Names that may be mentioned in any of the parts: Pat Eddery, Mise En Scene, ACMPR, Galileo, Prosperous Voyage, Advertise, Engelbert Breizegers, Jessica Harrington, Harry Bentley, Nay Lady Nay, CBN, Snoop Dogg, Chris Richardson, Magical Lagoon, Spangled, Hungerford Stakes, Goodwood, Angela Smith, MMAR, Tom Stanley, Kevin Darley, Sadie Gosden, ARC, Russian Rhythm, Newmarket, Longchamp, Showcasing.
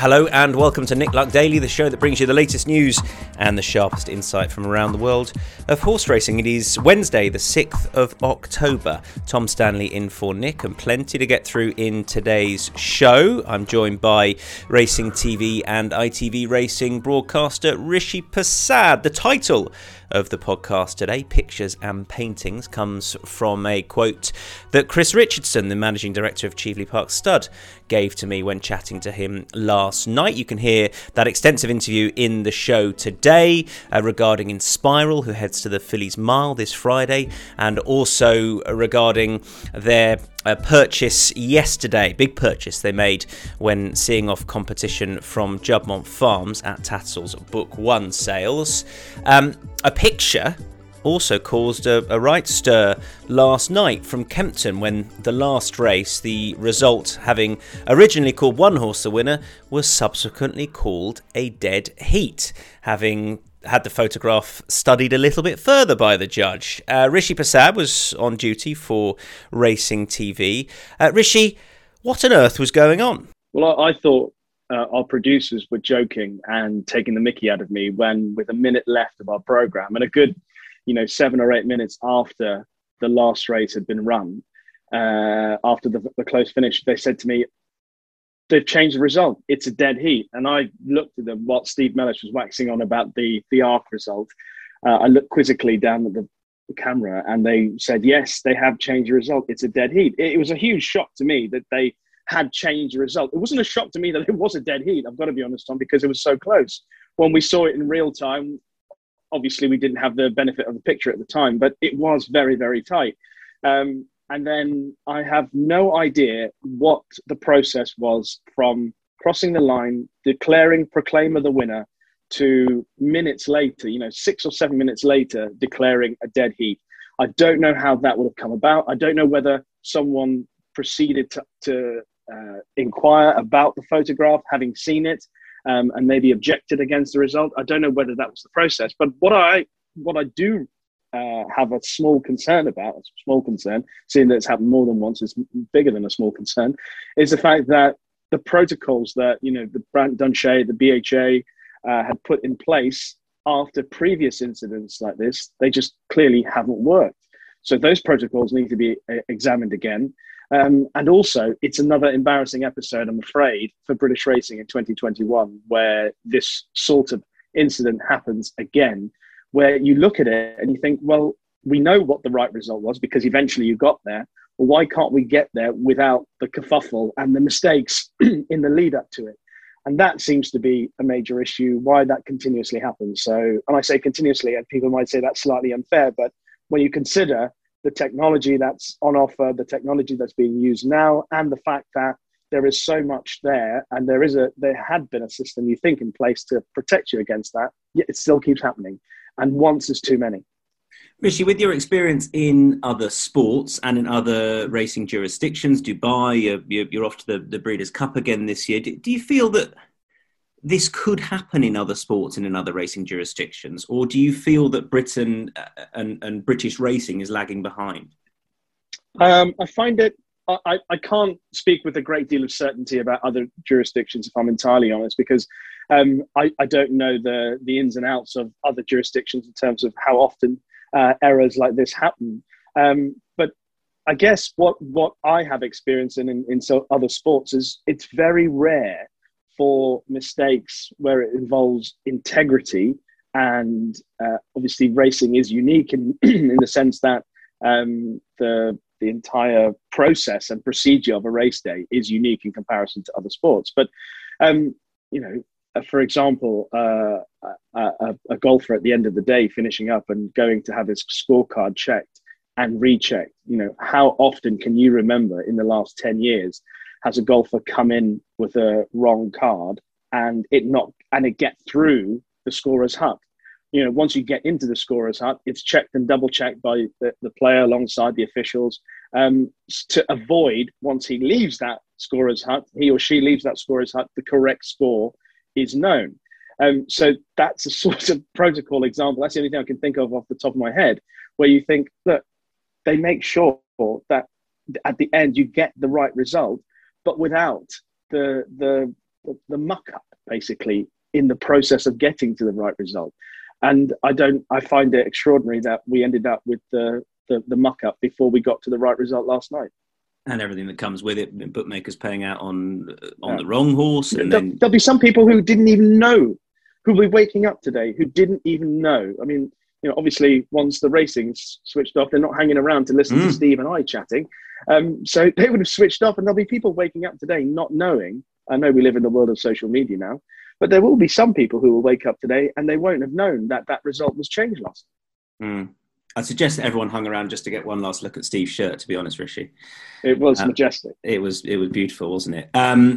Hello and welcome to Nick Luck Daily, the show that brings you the latest news and the sharpest insight from around the world of horse racing. It is Wednesday, the 6th of October. Tom Stanley in for Nick, and plenty to get through in today's show. I'm joined by Racing TV and ITV Racing broadcaster Rishi Passad. The title of the podcast today, Pictures and Paintings, comes from a quote that Chris Richardson, the managing director of Cheveley Park Stud, gave to me when chatting to him last night. You can hear that extensive interview in the show today regarding Inspiral, who heads to the Phillies Mile this Friday, and also regarding their purchase yesterday, big purchase they made when seeing off competition from Juddmonte Farms at Tattersall's Book 1 sales. A picture also caused a right stir last night from Kempton when the last race, the result having originally called one horse the winner, was subsequently called a dead heat, having had the photograph studied a little bit further by the judge. Rishi Passad was on duty for Racing TV. Rishi, what on earth was going on? Well, I thought our producers were joking and taking the mickey out of me when, with a minute left of our programme and a good 7 or 8 minutes after the last race had been run, after the close finish, they said to me, they've changed the result. It's a dead heat. And I looked at them while Steve Mellish was waxing on about the ARC result. I looked quizzically down at the camera and they said, yes, they have changed the result. It's a dead heat. It was a huge shock to me that they had changed the result. It wasn't a shock to me that it was a dead heat, I've got to be honest, Tom, because it was so close. When we saw it in real time, obviously we didn't have the benefit of the picture at the time, but it was very, very tight. And then I have no idea what the process was from crossing the line, declaring Proclaimer the winner, to minutes later, 6 or 7 minutes later, declaring a dead heat. I don't know how that would have come about. I don't know whether someone proceeded to inquire about the photograph, having seen it, and maybe objected against the result. I don't know whether that was the process. But what I do have a small concern about, seeing that it's happened more than once, it's bigger than a small concern, is the fact that the protocols that the Brant-Dunshea, the BHA had put in place after previous incidents like this, they just clearly haven't worked. So those protocols need to be examined again. And also, it's another embarrassing episode, I'm afraid, for British racing in 2021, where this sort of incident happens again, where you look at it and you think, well, we know what the right result was because eventually you got there. Well, why can't we get there without the kerfuffle and the mistakes in the lead up to it? And that seems to be a major issue, why that continuously happens. So, and I say continuously, and people might say that's slightly unfair, but when you consider the technology that's on offer, the technology that's being used now, and the fact that there is so much there, and there had been a system, you think, in place to protect you against that, yet it still keeps happening. And once is too many. Rishi, with your experience in other sports and in other racing jurisdictions, Dubai, you're off to the Breeders' Cup again this year. Do you feel that this could happen in other sports and in other racing jurisdictions? Or do you feel that Britain and British racing is lagging behind? I find it, I can't speak with a great deal of certainty about other jurisdictions, if I'm entirely honest, because I don't know the ins and outs of other jurisdictions in terms of how often errors like this happen. But I guess what I have experienced in other sports is it's very rare for mistakes where it involves integrity, and obviously racing is unique in the sense that the entire process and procedure of a race day is unique in comparison to other sports. But for example, a golfer at the end of the day finishing up and going to have his scorecard checked and rechecked, how often can you remember in the last 10 years has a golfer come in with a wrong card and it get through the scorer's hut? you know, once you get into the scorer's hut, it's checked and double checked by the player alongside the officials to avoid, once he leaves that scorer's hut, he or she leaves that scorer's hut, the correct score is known. So that's a sort of protocol example. That's the only thing I can think of off the top of my head, where you think, look, they make sure that at the end you get the right result, but without the muck-up, basically, in the process of getting to the right result. And I find it extraordinary that we ended up with the muck-up before we got to the right result last night. And everything that comes with it, bookmakers paying out on the wrong horse. And there'll be some people who didn't even know, who will be waking up today, who didn't even know. I mean, you know, obviously, once the racing's switched off, they're not hanging around to listen to Steve and I chatting. So they would have switched off, and there'll be people waking up today not knowing. I know we live in the world of social media now, but there will be some people who will wake up today and they won't have known that that result was changed last night. I suggest that everyone hung around just to get one last look at Steve's shirt, to be honest, Rishi. It was majestic. It was beautiful, wasn't it?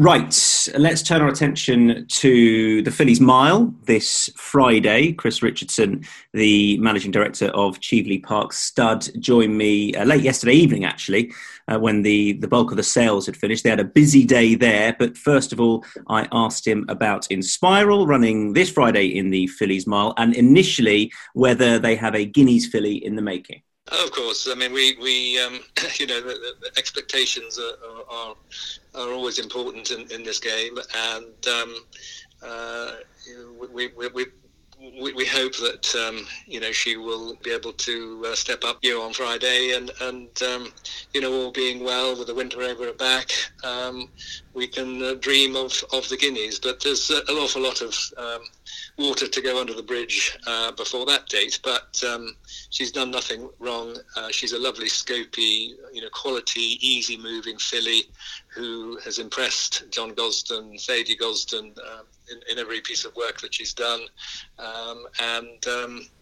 Right, let's turn our attention to the Phillies Mile this Friday. Chris Richardson, the Managing Director of Cheveley Park Stud, joined me late yesterday evening, actually, when the bulk of the sales had finished. They had a busy day there, but first of all, I asked him about Inspiral, running this Friday in the Phillies Mile, and initially whether they have a Guineas filly in the making. Oh, of course. I mean, we you know, the expectations are always important in this game, and we hope that you know, she will be able to step up on Friday, and you know, all being well with the winter over her back, we can dream of the Guineas. But there's an awful lot of water to go under the bridge before that date, but she's done nothing wrong. She's a lovely, scopy, you know, quality, easy-moving filly who has impressed John Gosden, Sadie Gosden, in every piece of work that she's done.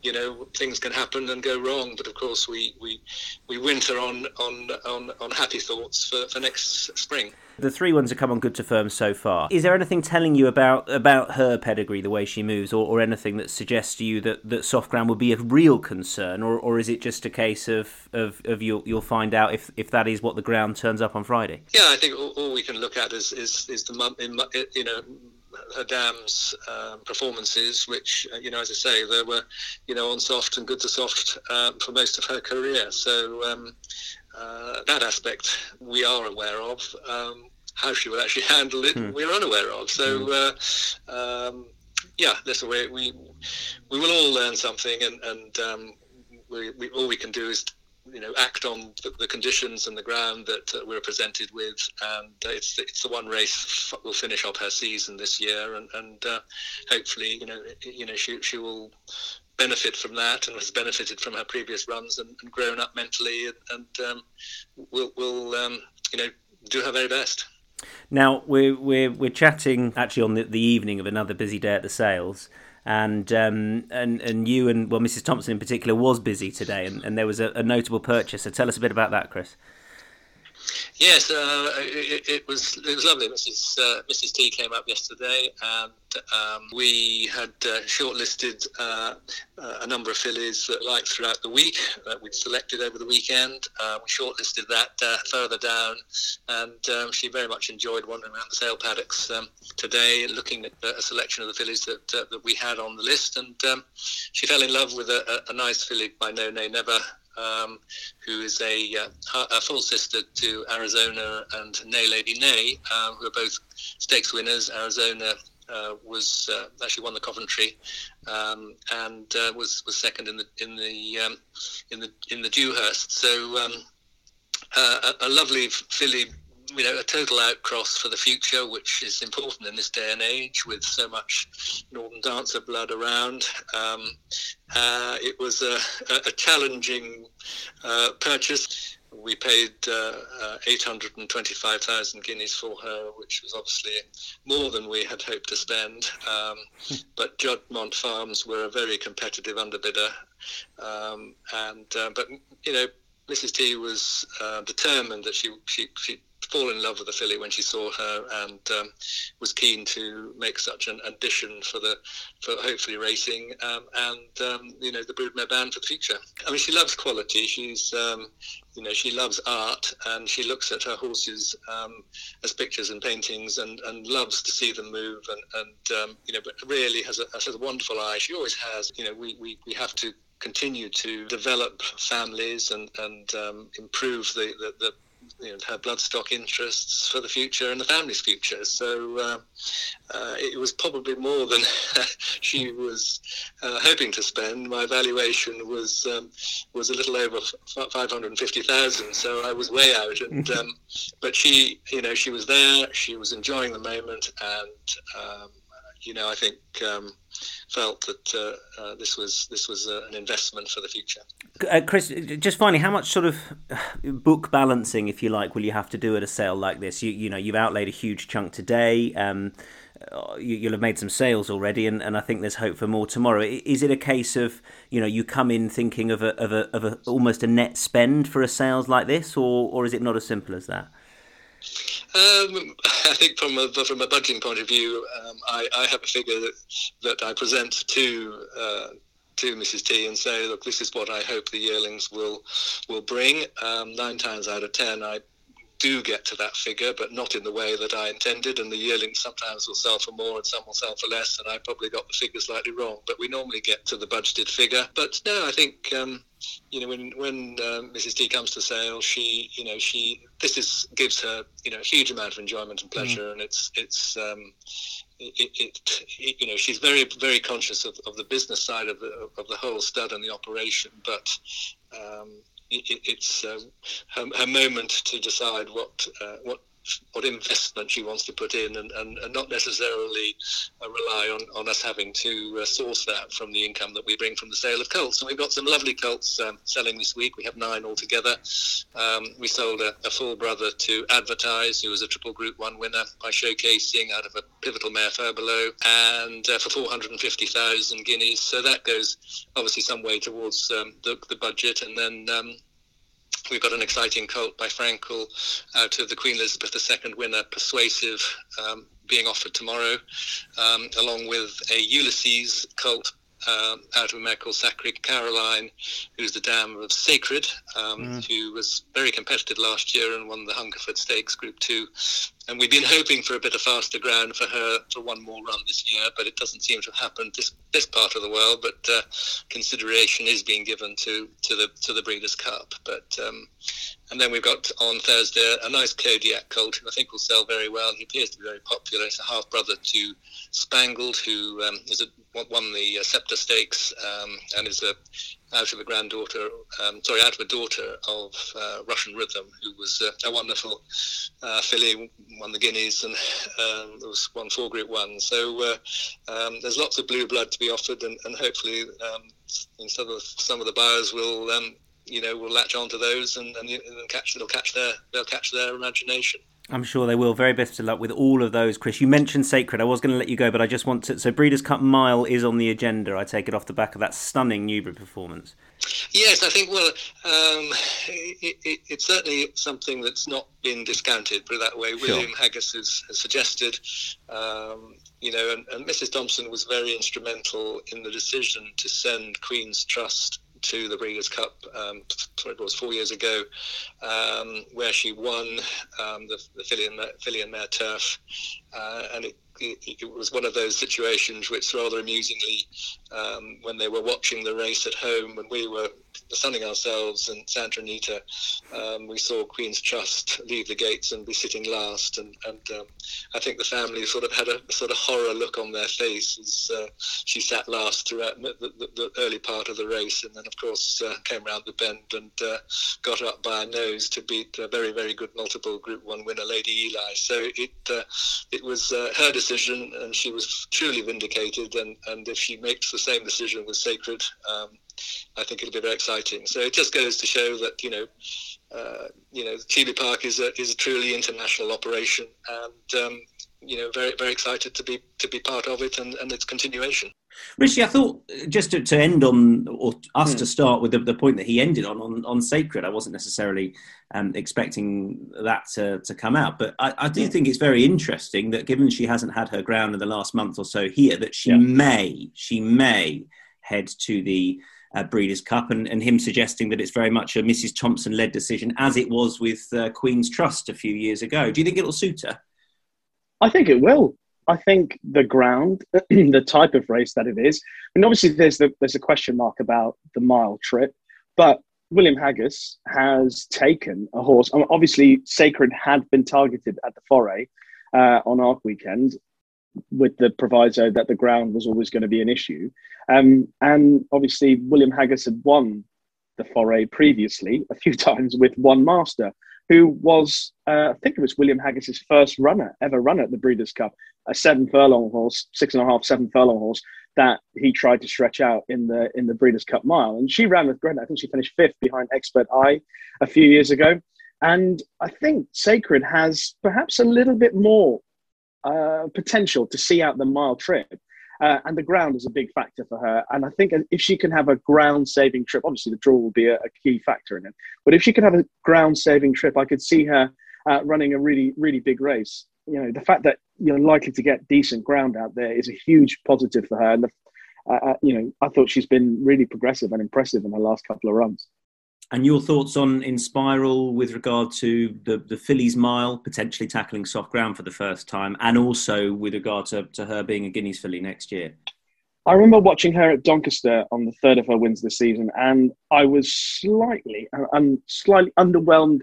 You know, things can happen and go wrong, but of course we winter on happy thoughts for next spring. The three ones have come on good to firm so far. Is there anything telling you about her pedigree, the way she moves, or anything that suggests to you that soft ground would be a real concern, or is it just a case of you'll find out if that is what the ground turns up on Friday? Yeah, I think all we can look at is the, you know, her dam's performances, which, you know, as I say, they were, you know, on soft and good to soft for most of her career. So that aspect we are aware of. How she will actually handle it, we're unaware of. So yeah, that's the way we will all learn something, and we all we can do is, you know, act on the conditions and the ground that we're presented with, and it's the one race we'll finish up her season this year, and hopefully, you know, she will benefit from that, and has benefited from her previous runs, and grown up mentally, and we'll you know, do her very best. Now we're chatting actually on the evening of another busy day at the sales. And you and, well, Mrs. Thompson in particular was busy today, and there was a notable purchase. So tell us a bit about that, Chris. Yes, it was lovely. Mrs. T came up yesterday, and we had shortlisted a number of fillies that liked throughout the week that we'd selected over the weekend. We shortlisted that further down, and she very much enjoyed wandering around the sale paddocks today, looking at a selection of the fillies that we had on the list, and she fell in love with a nice filly by No Name Never, who is a full sister to Arizona and Nay Lady Nay, who are both stakes winners. Arizona was actually won the Coventry, and was second in the Dewhurst. So a lovely filly, you know, a total outcross for the future, which is important in this day and age with so much Northern Dancer blood around. It was a challenging purchase. We paid 825,000 guineas for her, which was obviously more than we had hoped to spend. But Juddmonte Farms were a very competitive underbidder, but you know, Mrs. T was determined that she fallen in love with the filly when she saw her, and was keen to make such an addition for hopefully racing, and the broodmare band for the future. I mean, she loves quality. She's she loves art, and she looks at her horses as pictures and paintings, and loves to see them move, and but really has a wonderful eye. She always has. We have to continue to develop families and improve the her bloodstock interests for the future and the family's future. So it was probably more than she was hoping to spend. My valuation was a little over 550,000, so I was way out. And but she, she was there. She was enjoying the moment, and I think felt that this was an investment for the future. Chris, just finally, how much sort of book balancing, if you like, will you have to do at a sale like this? You've outlaid a huge chunk today. You'll have made some sales already, and I think there's hope for more tomorrow. Is it a case of you come in thinking of a almost a net spend for a sales like this, or is it not as simple as that? I think from a budgeting point of view, I have a figure that I present to Mrs. T and say, look, this is what I hope the yearlings will bring. 9 times out of 10, I do get to that figure, but not in the way that I intended, and the yearlings sometimes will sell for more and some will sell for less, and I probably got the figure slightly wrong, but we normally get to the budgeted figure. But no, I think when Mrs. T comes to sale, this gives her a huge amount of enjoyment and pleasure, and it's she's very, very conscious of the business side of the whole stud and the operation, but it's her moment to decide what investment she wants to put in, and not necessarily rely on us having to source that from the income that we bring from the sale of colts. And we've got some lovely colts selling this week. We have 9 altogether. We sold a full brother to Advertise, who was a Triple Group 1 winner by showcasing out of a pivotal mare Furbelow, and for 450,000 guineas. So that goes obviously some way towards the budget. And then we've got an exciting colt by Frankel out of the Queen Elizabeth II winner, Persuasive, being offered tomorrow, along with a Ulysses colt out of a mare called Sacre Caroline, who's the dam of Sacred, who was very competitive last year and won the Hungerford Stakes Group 2. And we've been hoping for a bit of faster ground for her for one more run this year, but it doesn't seem to have happened this part of the world. But consideration is being given to the Breeders' Cup. But and then we've got on Thursday a nice Kodiak colt who I think will sell very well. He appears to be very popular. It's a half brother to Spangled, who won the Scepter Stakes, and is out of a daughter of Russian Rhythm, who was a wonderful filly, won the Guineas, and won 4 Group 1. So there's lots of blue blood to be offered, and hopefully some of the buyers will latch onto those, and they'll catch their imagination. I'm sure they will. Very best of luck with all of those, Chris. You mentioned Sacred. I was going to let you go, but I just want to... So Breeders' Cup Mile is on the agenda, I take it, off the back of that stunning Newbury performance. Yes, I think, well, it's certainly something that's not been discounted, put it that way. Sure. William Haggas has suggested, and Mrs. Thompson was very instrumental in the decision to send Queen's Trust to the Breeders' Cup, it was 4 years ago, where she won the filly and mare turf, and it was one of those situations which, rather amusingly, when they were watching the race at home, when we were sunning ourselves in Santa Anita, we saw Queen's Trust leave the gates and be sitting last, and I think the family sort of had a sort of horror look on their face as she sat last throughout the early part of the race, and then of course came round the bend and got up by a nose to beat a very, very good multiple Group 1 winner, Lady Eli. So it was her decision, and she was truly vindicated, and if she makes the same decision with Sacred, I think it'll be very exciting. So it just goes to show that Cheveley Park is a truly international operation, and you know, very, very excited to be part of it and its continuation. Rishi, I thought just to end on, or us to start with the point that he ended on Sacred. I wasn't necessarily expecting that to come out, but I do think it's very interesting that, given she hasn't had her ground in the last month or so here, that she may head to the Breeders' Cup, and him suggesting that it's very much a Mrs. Thompson-led decision, as it was with Queen's Trust a few years ago. Do you think it'll suit her? I think it will. I think the ground, the type of race that it is, and obviously there's a question mark about the mile trip, but William Haggas has taken a horse. I mean, obviously, Sacred had been targeted at the foray on ARC weekend, with the proviso that the ground was always going to be an issue. And obviously, William Haggas had won the foray previously a few times with One Master, who was, I think it was William Haggas's first ever runner at the Breeders' Cup, a 7 furlong horse, 6.5, 7 furlong horse that he tried to stretch out in the Breeders' Cup mile. And she ran with Gretna. I think she finished 5th behind Expert Eye a few years ago. And I think Sacred has perhaps a little bit more potential to see out the mile trip. And the ground is a big factor for her. And I think if she can have a ground-saving trip, obviously the draw will be a key factor in it, but if she could have a ground-saving trip, I could see her running a really, really big race. You know, the fact that you're likely to get decent ground out there is a huge positive for her. And, I thought she's been really progressive and impressive in her last couple of runs. And your thoughts on Inspiral with regard to the Phillies Mile, potentially tackling soft ground for the first time, and also with regard to her being a Guineas filly next year? I remember watching her at Doncaster on the third of her wins this season, and I was slightly underwhelmed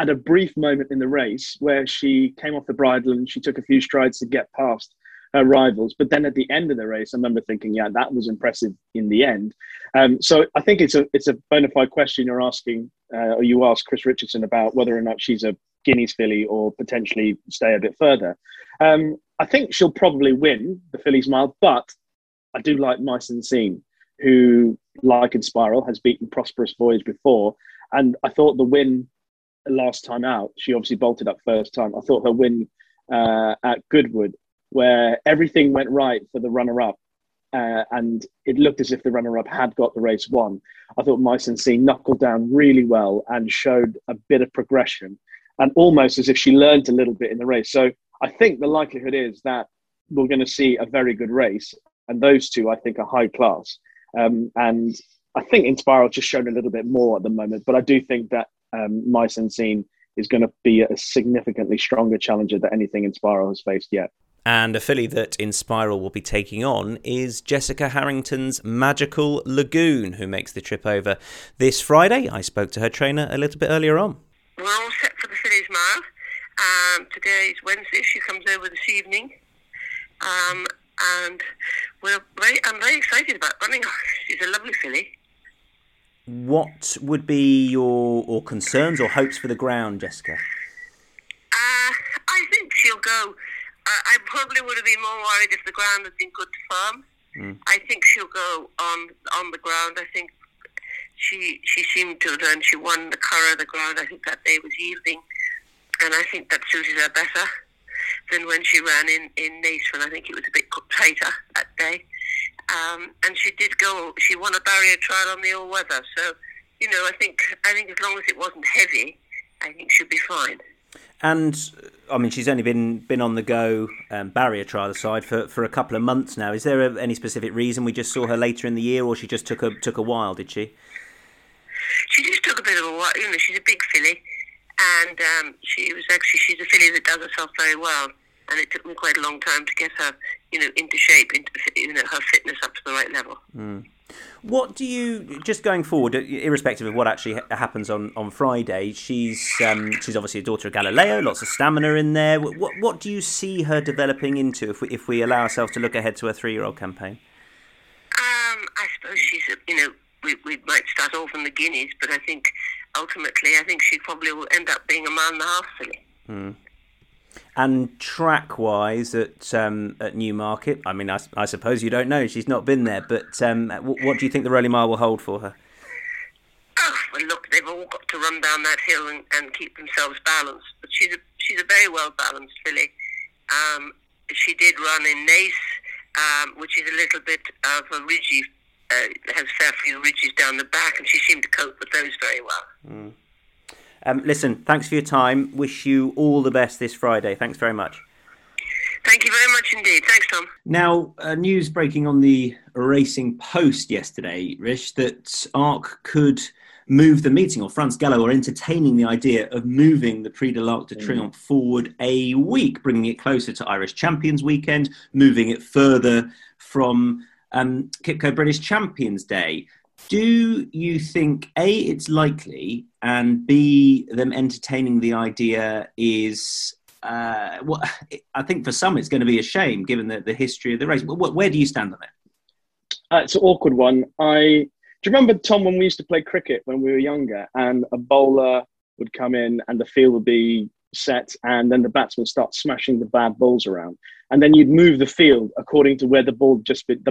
at a brief moment in the race where she came off the bridle and she took a few strides to get past her rivals. But then at the end of the race, I remember thinking, yeah, that was impressive in the end. So I think it's a bona fide question you're asking, or you asked Chris Richardson about whether or not she's a Guineas filly or potentially stay a bit further. I think she'll probably win the Phillies Mile, but I do like Mise En Scene, who, like Inspiral, has beaten Prosperous Voyage before. And I thought the win last time out, she obviously bolted up first time. I thought her win at Goodwood, where everything went right for the runner-up, and it looked as if the runner-up had got the race won. I thought Mise En Scene knuckled down really well and showed a bit of progression, and almost as if she learned a little bit in the race. So I think the likelihood is that we're going to see a very good race, and those two, I think, are high class. And I think Inspiral just showed a little bit more at the moment, but I do think that Mise En Scene is going to be a significantly stronger challenger than anything Inspiral has faced yet. And a filly that Inspiral will be taking on is Jessica Harrington's Magical Lagoon, who makes the trip over this Friday. I spoke to her trainer a little bit earlier on. We're all set for the Phillies Mile. Today is Wednesday. She comes over this evening. And I'm very excited about running her. She's a lovely filly. What would be your concerns or hopes for the ground, Jessica? I think she'll go... I probably would have been more worried if the ground had been good to firm. I think she'll go on the ground. I think she seemed to learn. She won the colour of the ground. I think that day was evening. And I think that suited her better than when she ran in Nacewind. I think it was a bit tighter that day. And she did go. She won a barrier trial on the all-weather. So, you know, I think as long as it wasn't heavy, I think she'll be fine. And, I mean, she's only been on the go, barrier trial aside, for a couple of months now. Is there any specific reason we just saw her later in the year, or she just took a while, did she? She just took a bit of a while. You know, she's a big filly, and she's a filly that does herself very well, and it took me quite a long time to get her, you know, into shape, her fitness up to the right level. What do you, just going forward, irrespective of what actually happens on Friday, she's obviously a daughter of Galileo, lots of stamina in there. What do you see her developing into if we allow ourselves to look ahead to her 3-year-old campaign? I suppose we might start off in the Guineas, but I think ultimately, she probably will end up being a mile-and-a-half filly. And track-wise at Newmarket, I mean, I suppose you don't know. She's not been there, but what do you think the Rowley Mile will hold for her? Oh, well, look, they've all got to run down that hill and keep themselves balanced. But she's a very well-balanced filly. she did run in Nace, which is a little bit of a ridgy, has a few ridges down the back, and she seemed to cope with those very well. Mm. Listen, thanks for your time. Wish you all the best this Friday. Thanks very much. Thank you very much indeed. Thanks, Tom. Now, news breaking on the Racing Post yesterday, Rish, that ARC could move the meeting, or France Galop are entertaining the idea of moving the Prix de l'Arc de Triomphe forward a week, bringing it closer to Irish Champions Weekend, moving it further from Kipco British Champions Day. Do you think, A, it's likely, and B, them entertaining the idea is... well, I think for some it's going to be a shame given the history of the race. Where do you stand on it? It's an awkward one. Do you remember, Tom, when we used to play cricket when we were younger, and a bowler would come in and the field would be set, and then the batsman would start smashing the bad balls around, and then you'd move the field according to where the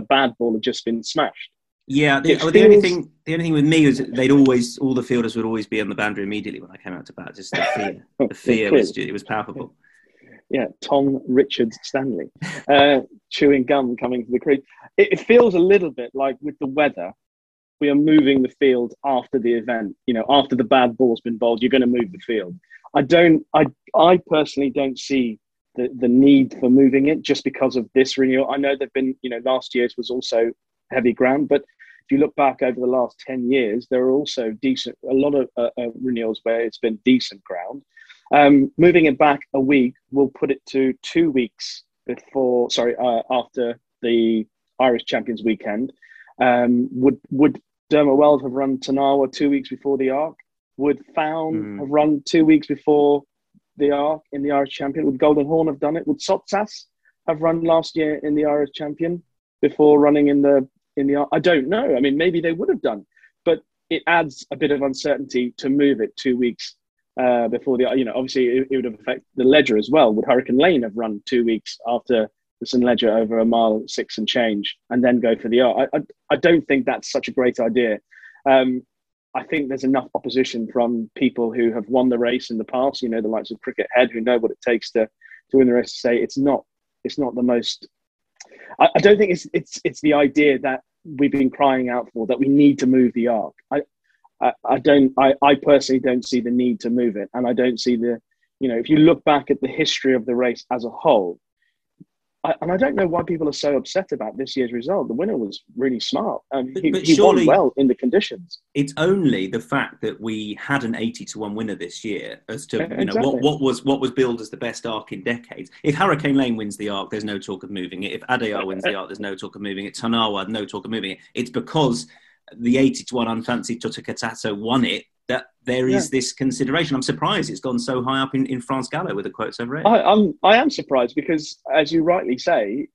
bad ball had just been smashed? Yeah, the only thing with me was all the fielders would always be on the boundary immediately when I came out to bat. Just the fear was palpable. Yeah, Tom Richard Stanley chewing gum coming to the crease. It feels a little bit like with the weather, we are moving the field after the event. You know, after the bad ball's been bowled, you're going to move the field. I personally don't see the need for moving it just because of this renewal. I know they've been, last year's was also heavy ground, but if you look back over the last 10 years, there are also a lot of renewals where it's been decent ground. Moving it back a week will put it to 2 weeks after the Irish Champions Weekend. Would Derma Wells have run Tanawa 2 weeks before the ARC? Would Fown have run 2 weeks before the ARC in the Irish Champion? Would Golden Horn have done it? Would Sotsas have run last year in the Irish Champion before running in the I don't know. I mean, maybe they would have done, but it adds a bit of uncertainty to move it 2 weeks before the, obviously it would have affected the ledger as well. Would Hurricane Lane have run 2 weeks after the St. Ledger over 1.6 miles and change and then go for the ARC? I don't think that's such a great idea. I think there's enough opposition from people who have won the race in the past, the likes of Cricket Head, who know what it takes to win the race, to say it's not the most... I don't think it's the idea that we've been crying out for, that we need to move the ARC. I personally don't see the need to move it, and I don't see the, if you look back at the history of the race as a whole, and I don't know why people are so upset about this year's result. The winner was really smart, and he won well in the conditions. It's only the fact that we had an 80-1 winner this year as to exactly what was billed as the best ARC in decades. If Hurricane Lane wins the ARC, there's no talk of moving it. If Adear wins the ARC, there's no talk of moving it. Tanawa, no talk of moving it. It's because the 80-1 unfancied Totakatato won it that there is this consideration. I'm surprised it's gone so high up in France Galop with the quotes I've read. I am surprised because, as you rightly say,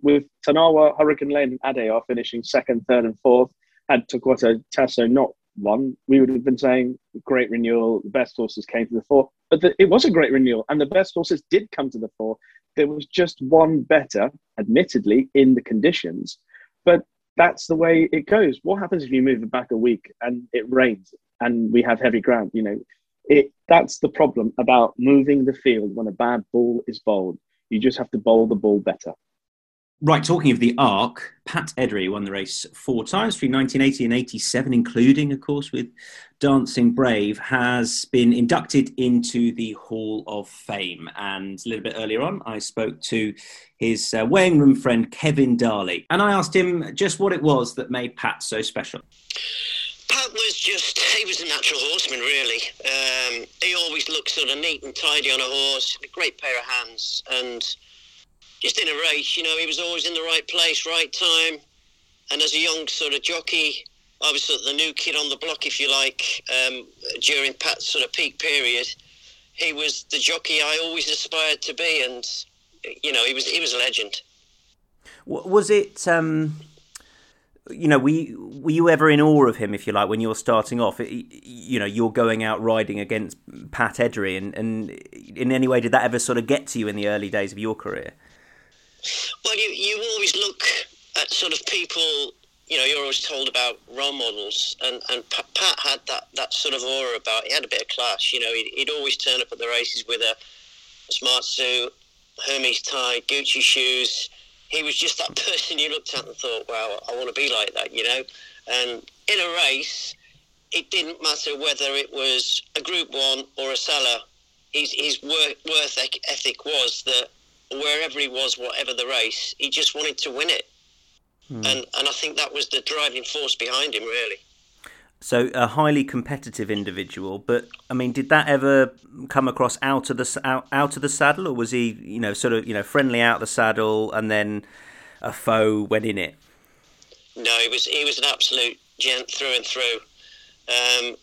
with Tanawa, Hurricane Lane and Adear finishing second, third and fourth, had Tokoto Tasso not won, we would have been saying, great renewal, the best horses came to the fore. But it was a great renewal and the best horses did come to the fore. There was just one better, admittedly, in the conditions. But that's the way it goes. What happens if you move it back a week and it rains and we have heavy ground? That's the problem about moving the field when a bad ball is bowled. You just have to bowl the ball better. Right, talking of the ARC, Pat Edery won the race 4 times between 1980 and 87, including, of course, with Dancing Brave, has been inducted into the Hall of Fame. And a little bit earlier on, I spoke to his weighing room friend, Kevin Darley, and I asked him just what it was that made Pat so special. Pat was he was a natural horseman, really. He always looked sort of neat and tidy on a horse, a great pair of hands, and... just in a race, he was always in the right place, right time. And as a young sort of jockey, I was sort of the new kid on the block, if you like, during Pat's sort of peak period. He was the jockey I always aspired to be, and, he was a legend. Was it... were you ever in awe of him, if you like, when you're starting off? You're going out riding against Pat Edery, and in any way, did that ever sort of get to you in the early days of your career? Well, you always look at sort of people, you're always told about role models, and Pat had that sort of aura about, he had a bit of class, he'd always turn up at the races with a smart suit, Hermes tie, Gucci shoes. He was just that person you looked at and thought, wow, I want to be like that, you know. And in a race, it didn't matter whether it was a Group 1 or a Sala. His worth ethic was that wherever he was, whatever the race, he just wanted to win it. And I think that was the driving force behind him, really. So a highly competitive individual, but I mean, did that ever come across out of the saddle, or was he, you know, sort of, you know, friendly out of the saddle and then a foe when in it? No, he was an absolute gent through and through.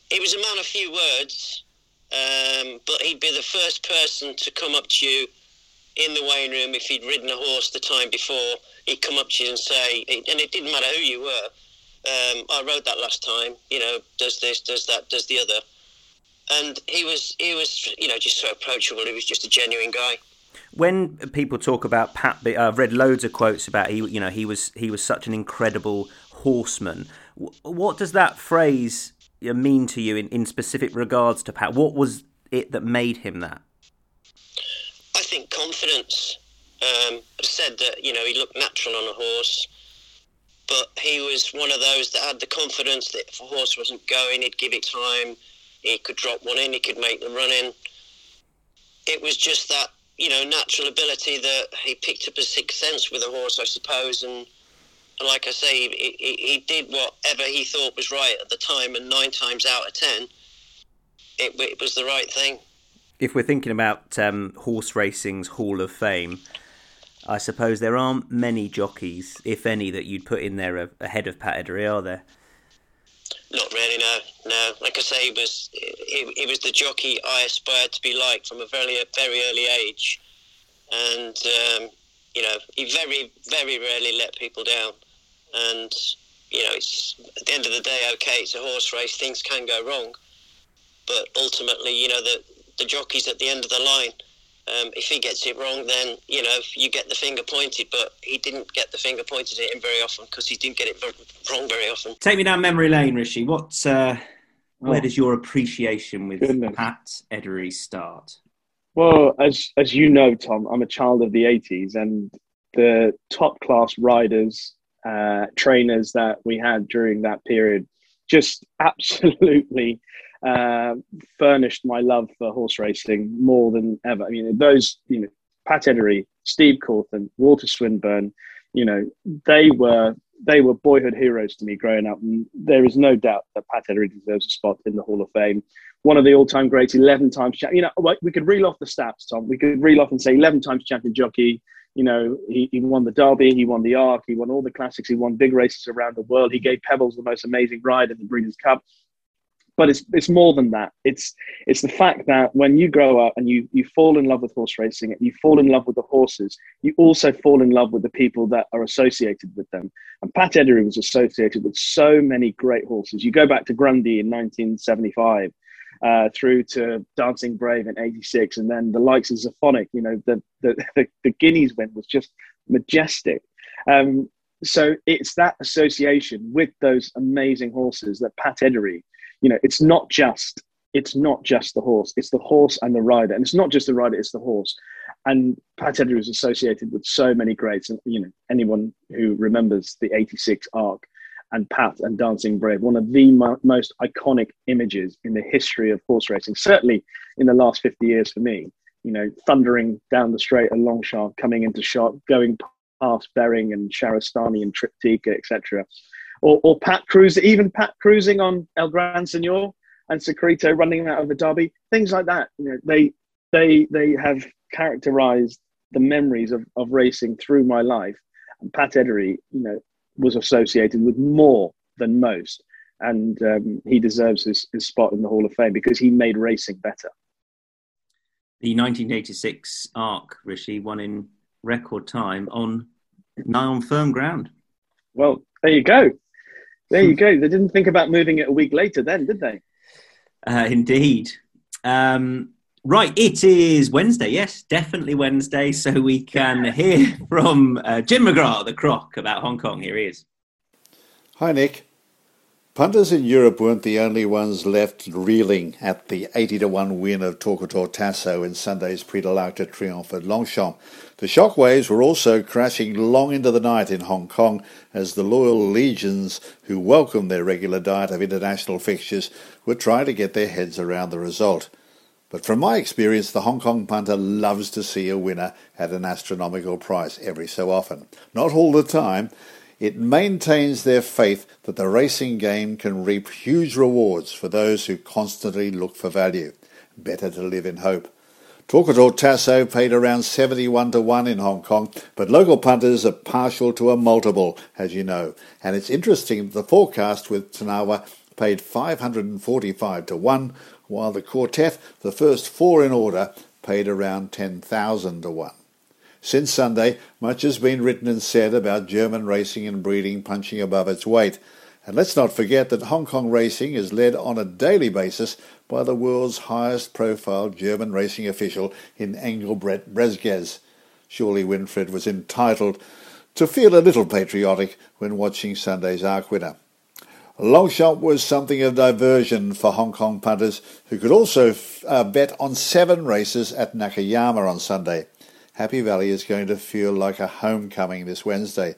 He was a man of few words, but he'd be the first person to come up to you in the weighing room if he'd ridden a horse the time before. He'd come up to you and say, and it didn't matter who you were. I rode that last time, you know, does this, does that, does the other. And he was, you know, just so approachable. He was just a genuine guy. When people talk about Pat, I've read loads of quotes about, you know, he was such an incredible horseman. What does that phrase mean to you in specific regards to Pat? What was it that made him that? I think confidence. I said that, you know, he looked natural on a horse. But he was one of those that had the confidence that if a horse wasn't going, he'd give it time. He could drop one in. He could make the run in. It was just that, you know, natural ability that he picked up a sixth sense with a horse, I suppose. And like I say, he did whatever he thought was right at the time. And 9 times out of 10, it was the right thing. If we're thinking about horse racing's Hall of Fame, I suppose there aren't many jockeys, if any, that you'd put in there ahead of Pat Eddery, are there? Not really, no. Like I say, he was the jockey I aspired to be like from a very, very early age. And, you know, he very, very rarely let people down. And, you know, it's at the end of the day, okay, it's a horse race, things can go wrong. But ultimately, you know, the jockey's at the end of the line. If he gets it wrong, then, you know, you get the finger pointed, but he didn't get the finger pointed at him very often because he didn't get it wrong very often. Take me down memory lane, Rishi. Where does your appreciation with Pat Eddery start? Well, as you know, Tom, I'm a child of the 80s, and the top-class riders, trainers that we had during that period just absolutely... furnished my love for horse racing more than ever. I mean, those, you know, Pat Eddery, Steve Coulthon, Walter Swinburne, you know, they were boyhood heroes to me growing up. And there is no doubt that Pat Eddery deserves a spot in the Hall of Fame. One of the all-time greats, 11 times champion. You know, we could reel off the stats, Tom. We could reel off and say 11 times champion jockey. You know, he won the Derby, he won the ARC, he won all the classics, he won big races around the world. He gave Pebbles the most amazing ride in the Breeders' Cup. But it's more than that. It's the fact that when you grow up and you fall in love with horse racing, and you fall in love with the horses, you also fall in love with the people that are associated with them. And Pat Eddery was associated with so many great horses. You go back to Grundy in 1975, through to Dancing Brave in 86, and then the likes of Zaphonic. You know, the Guineas win was just majestic. So it's that association with those amazing horses that Pat Eddery. You know, it's not just the horse, it's the horse and the rider. And it's not just the rider, it's the horse. And Pat Eddery was associated with so many greats. And, you know, anyone who remembers the 86 ARC and Pat and Dancing Brave, one of the most iconic images in the history of horse racing, certainly in the last 50 years for me, you know, thundering down the straight at Longchamp, coming into Sharp, going past Bering and Sharastani and Triptyque, etc. Or Pat Cruz, even Pat cruising on El Gran Señor and Secreto running out of the Derby, things like that. You know, they have characterised the memories of racing through my life. And Pat Eddery, you know, was associated with more than most, and he deserves his spot in the Hall of Fame because he made racing better. The 1986 ARC, Rishi, won in record time on firm ground. Well, there you go. There you go. They didn't think about moving it a week later then, did they? Indeed. Right, it is Wednesday. Yes, definitely Wednesday. So we can hear from Jim McGrath, the Croc, about Hong Kong. Here he is. Hi, Nick. Punters in Europe weren't the only ones left reeling at the 80-1 win of Torquator Tasso in Sunday's Prix de l'Arc de Triomphe at Longchamp. The shockwaves were also crashing long into the night in Hong Kong as the loyal legions who welcomed their regular diet of international fixtures were trying to get their heads around the result. But from my experience, the Hong Kong punter loves to see a winner at an astronomical price every so often. Not all the time. It maintains their faith that the racing game can reap huge rewards for those who constantly look for value. Better to live in hope. Torquator Tasso paid around 71-1 in Hong Kong, but local punters are partial to a multiple, as you know. And it's interesting that the forecast with Tanawa paid 545-1, while the quartet, the first four in order, paid around 10,000-1. Since Sunday, much has been written and said about German racing and breeding punching above its weight. And let's not forget that Hong Kong racing is led on a daily basis by the world's highest profile German racing official in Engelbert Breizegers. Surely Winfried was entitled to feel a little patriotic when watching Sunday's ARC winner. Longchamp was something of diversion for Hong Kong punters who could also bet on 7 races at Nakayama on Sunday. Happy Valley is going to feel like a homecoming this Wednesday.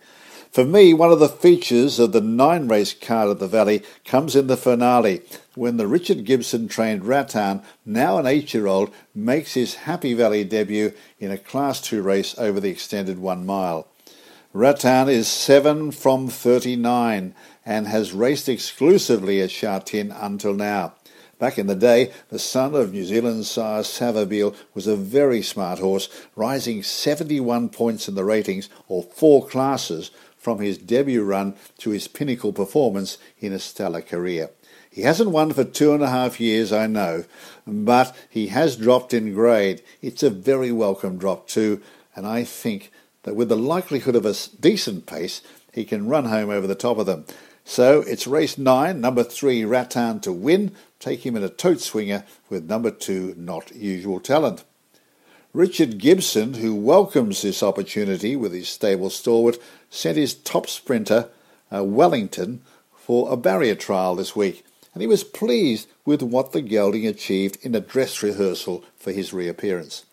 For me, one of the features of the 9 race card of the Valley comes in the finale, when the Richard Gibson-trained Rattan, now an 8-year-old, makes his Happy Valley debut in a Class 2 race over the extended 1 mile. Rattan is 7 from 39 and has raced exclusively at Sha Tin until now. Back in the day, the son of New Zealand sire Savabeel was a very smart horse, rising 71 points in the ratings, or 4 classes, from his debut run to his pinnacle performance in a stellar career. He hasn't won for 2.5 years, I know, but he has dropped in grade. It's a very welcome drop too, and I think that with the likelihood of a decent pace, he can run home over the top of them. So it's race 9, number 3, Rattan to win. Take him in a tote swinger with number 2, Not Usual Talent. Richard Gibson, who welcomes this opportunity with his stable stalwart, sent his top sprinter, Wellington, for a barrier trial this week. And he was pleased with what the gelding achieved in a dress rehearsal for his reappearance.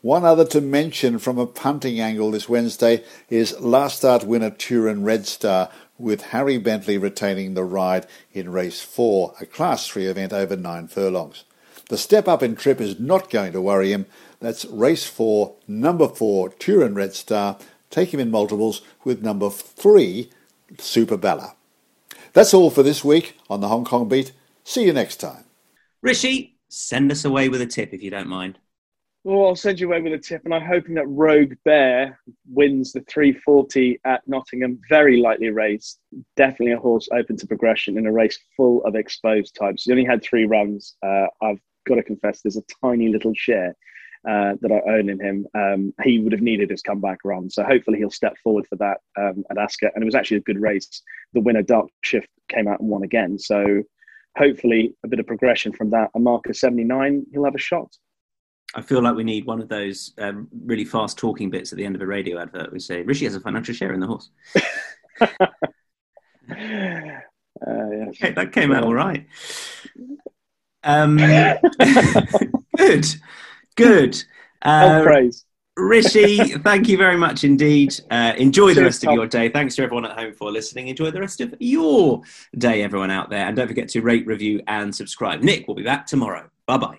One other to mention from a punting angle this Wednesday is last start winner Turin Red Star, with Harry Bentley retaining the ride in race 4, a Class 3 event over 9 furlongs. The step up in trip is not going to worry him. That's race 4, number 4, Turin Red Star. Take him in multiples with number 3, Super Bala. That's all for this week on the Hong Kong Beat. See you next time. Rishi, send us away with a tip if you don't mind. Well, I'll send you away with a tip, and I'm hoping that Rogue Bear wins the 340 at Nottingham. Very lightly raced. Definitely a horse open to progression in a race full of exposed types. He only had 3 runs. I've got to confess there's a tiny little share that I own in him. He would have needed his comeback run, so hopefully he'll step forward for that at Ascot. And it was actually a good race. The winner, Dark Shift, came out and won again. So hopefully a bit of progression from that. A marker 79, he'll have a shot. I feel like we need one of those really fast talking bits at the end of a radio advert. We say, Rishi has a financial share in the horse. Yeah. Okay, that came out all right. Good. Praise. Rishi, thank you very much indeed. Enjoy the rest of your day. Thanks to everyone at home for listening. Enjoy the rest of your day, everyone out there. And don't forget to rate, review and subscribe. Nick will be back tomorrow. Bye-bye.